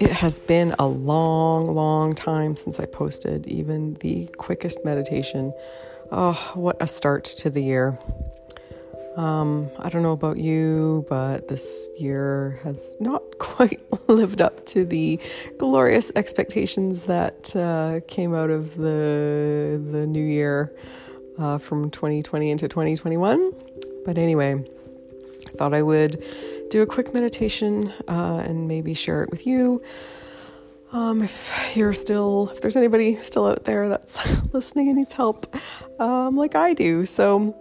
It has been a long time since I posted even the quickest meditation. Oh, what a start to the year. I don't know about you, but this year has not quite lived up to the glorious expectations that came out of the new year from 2020 into 2021. But anyway, I thought I would do a quick meditation and maybe share it with you. If there's anybody still out there that's listening and needs help, like I do. So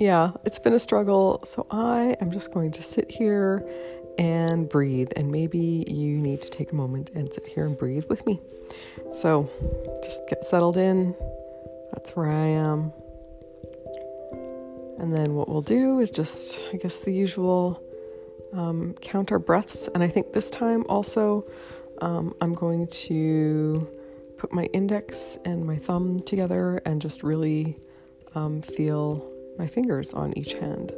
yeah, it's been a struggle. So I am just going to sit here and breathe. And maybe you need to take a moment and sit here and breathe with me. So just get settled in. That's where I am. And then what we'll do is just, I guess, the usual, count our breaths. And I think this time also, I'm going to put my index and my thumb together and just really, feel my fingers on each hand.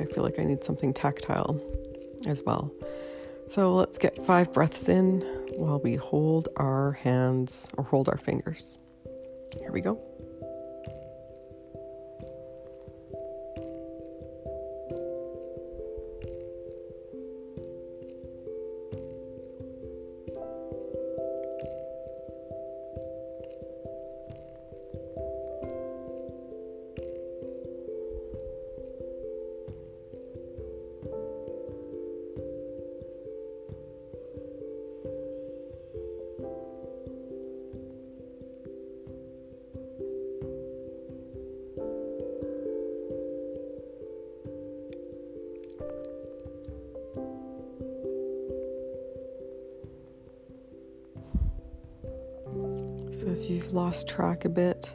I feel like I need something tactile as well. So let's get 5 breaths in while we hold our hands or hold our fingers. Here we go. So if you've lost track a bit,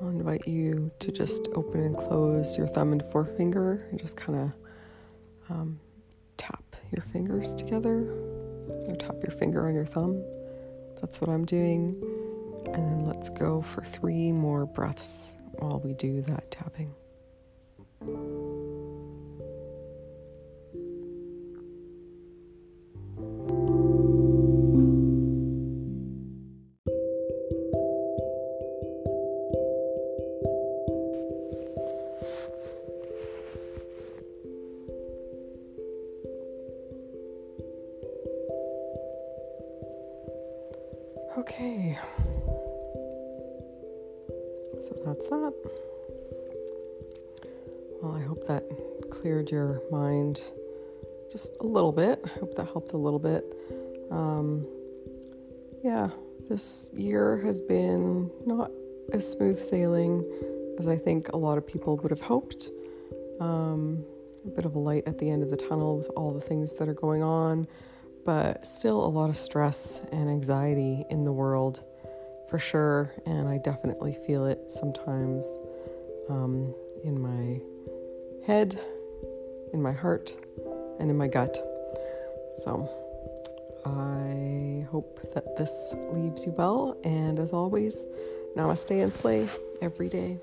I'll invite you to just open and close your thumb and forefinger and just kind of tap your fingers together, or tap your finger on your thumb. That's what I'm doing. And then let's go for 3 more breaths while we do that tapping. Okay, so that's that. Well, I hope that cleared your mind just a little bit. I hope that helped a little bit. Yeah, this year has been not as smooth sailing as I think a lot of people would have hoped. A bit of a light at the end of the tunnel with all the things that are going on, but still a lot of stress and anxiety in the world for sure. And I definitely feel it sometimes, in my head, in my heart, and in my gut. So I hope that this leaves you well. And as always, namaste and slay every day.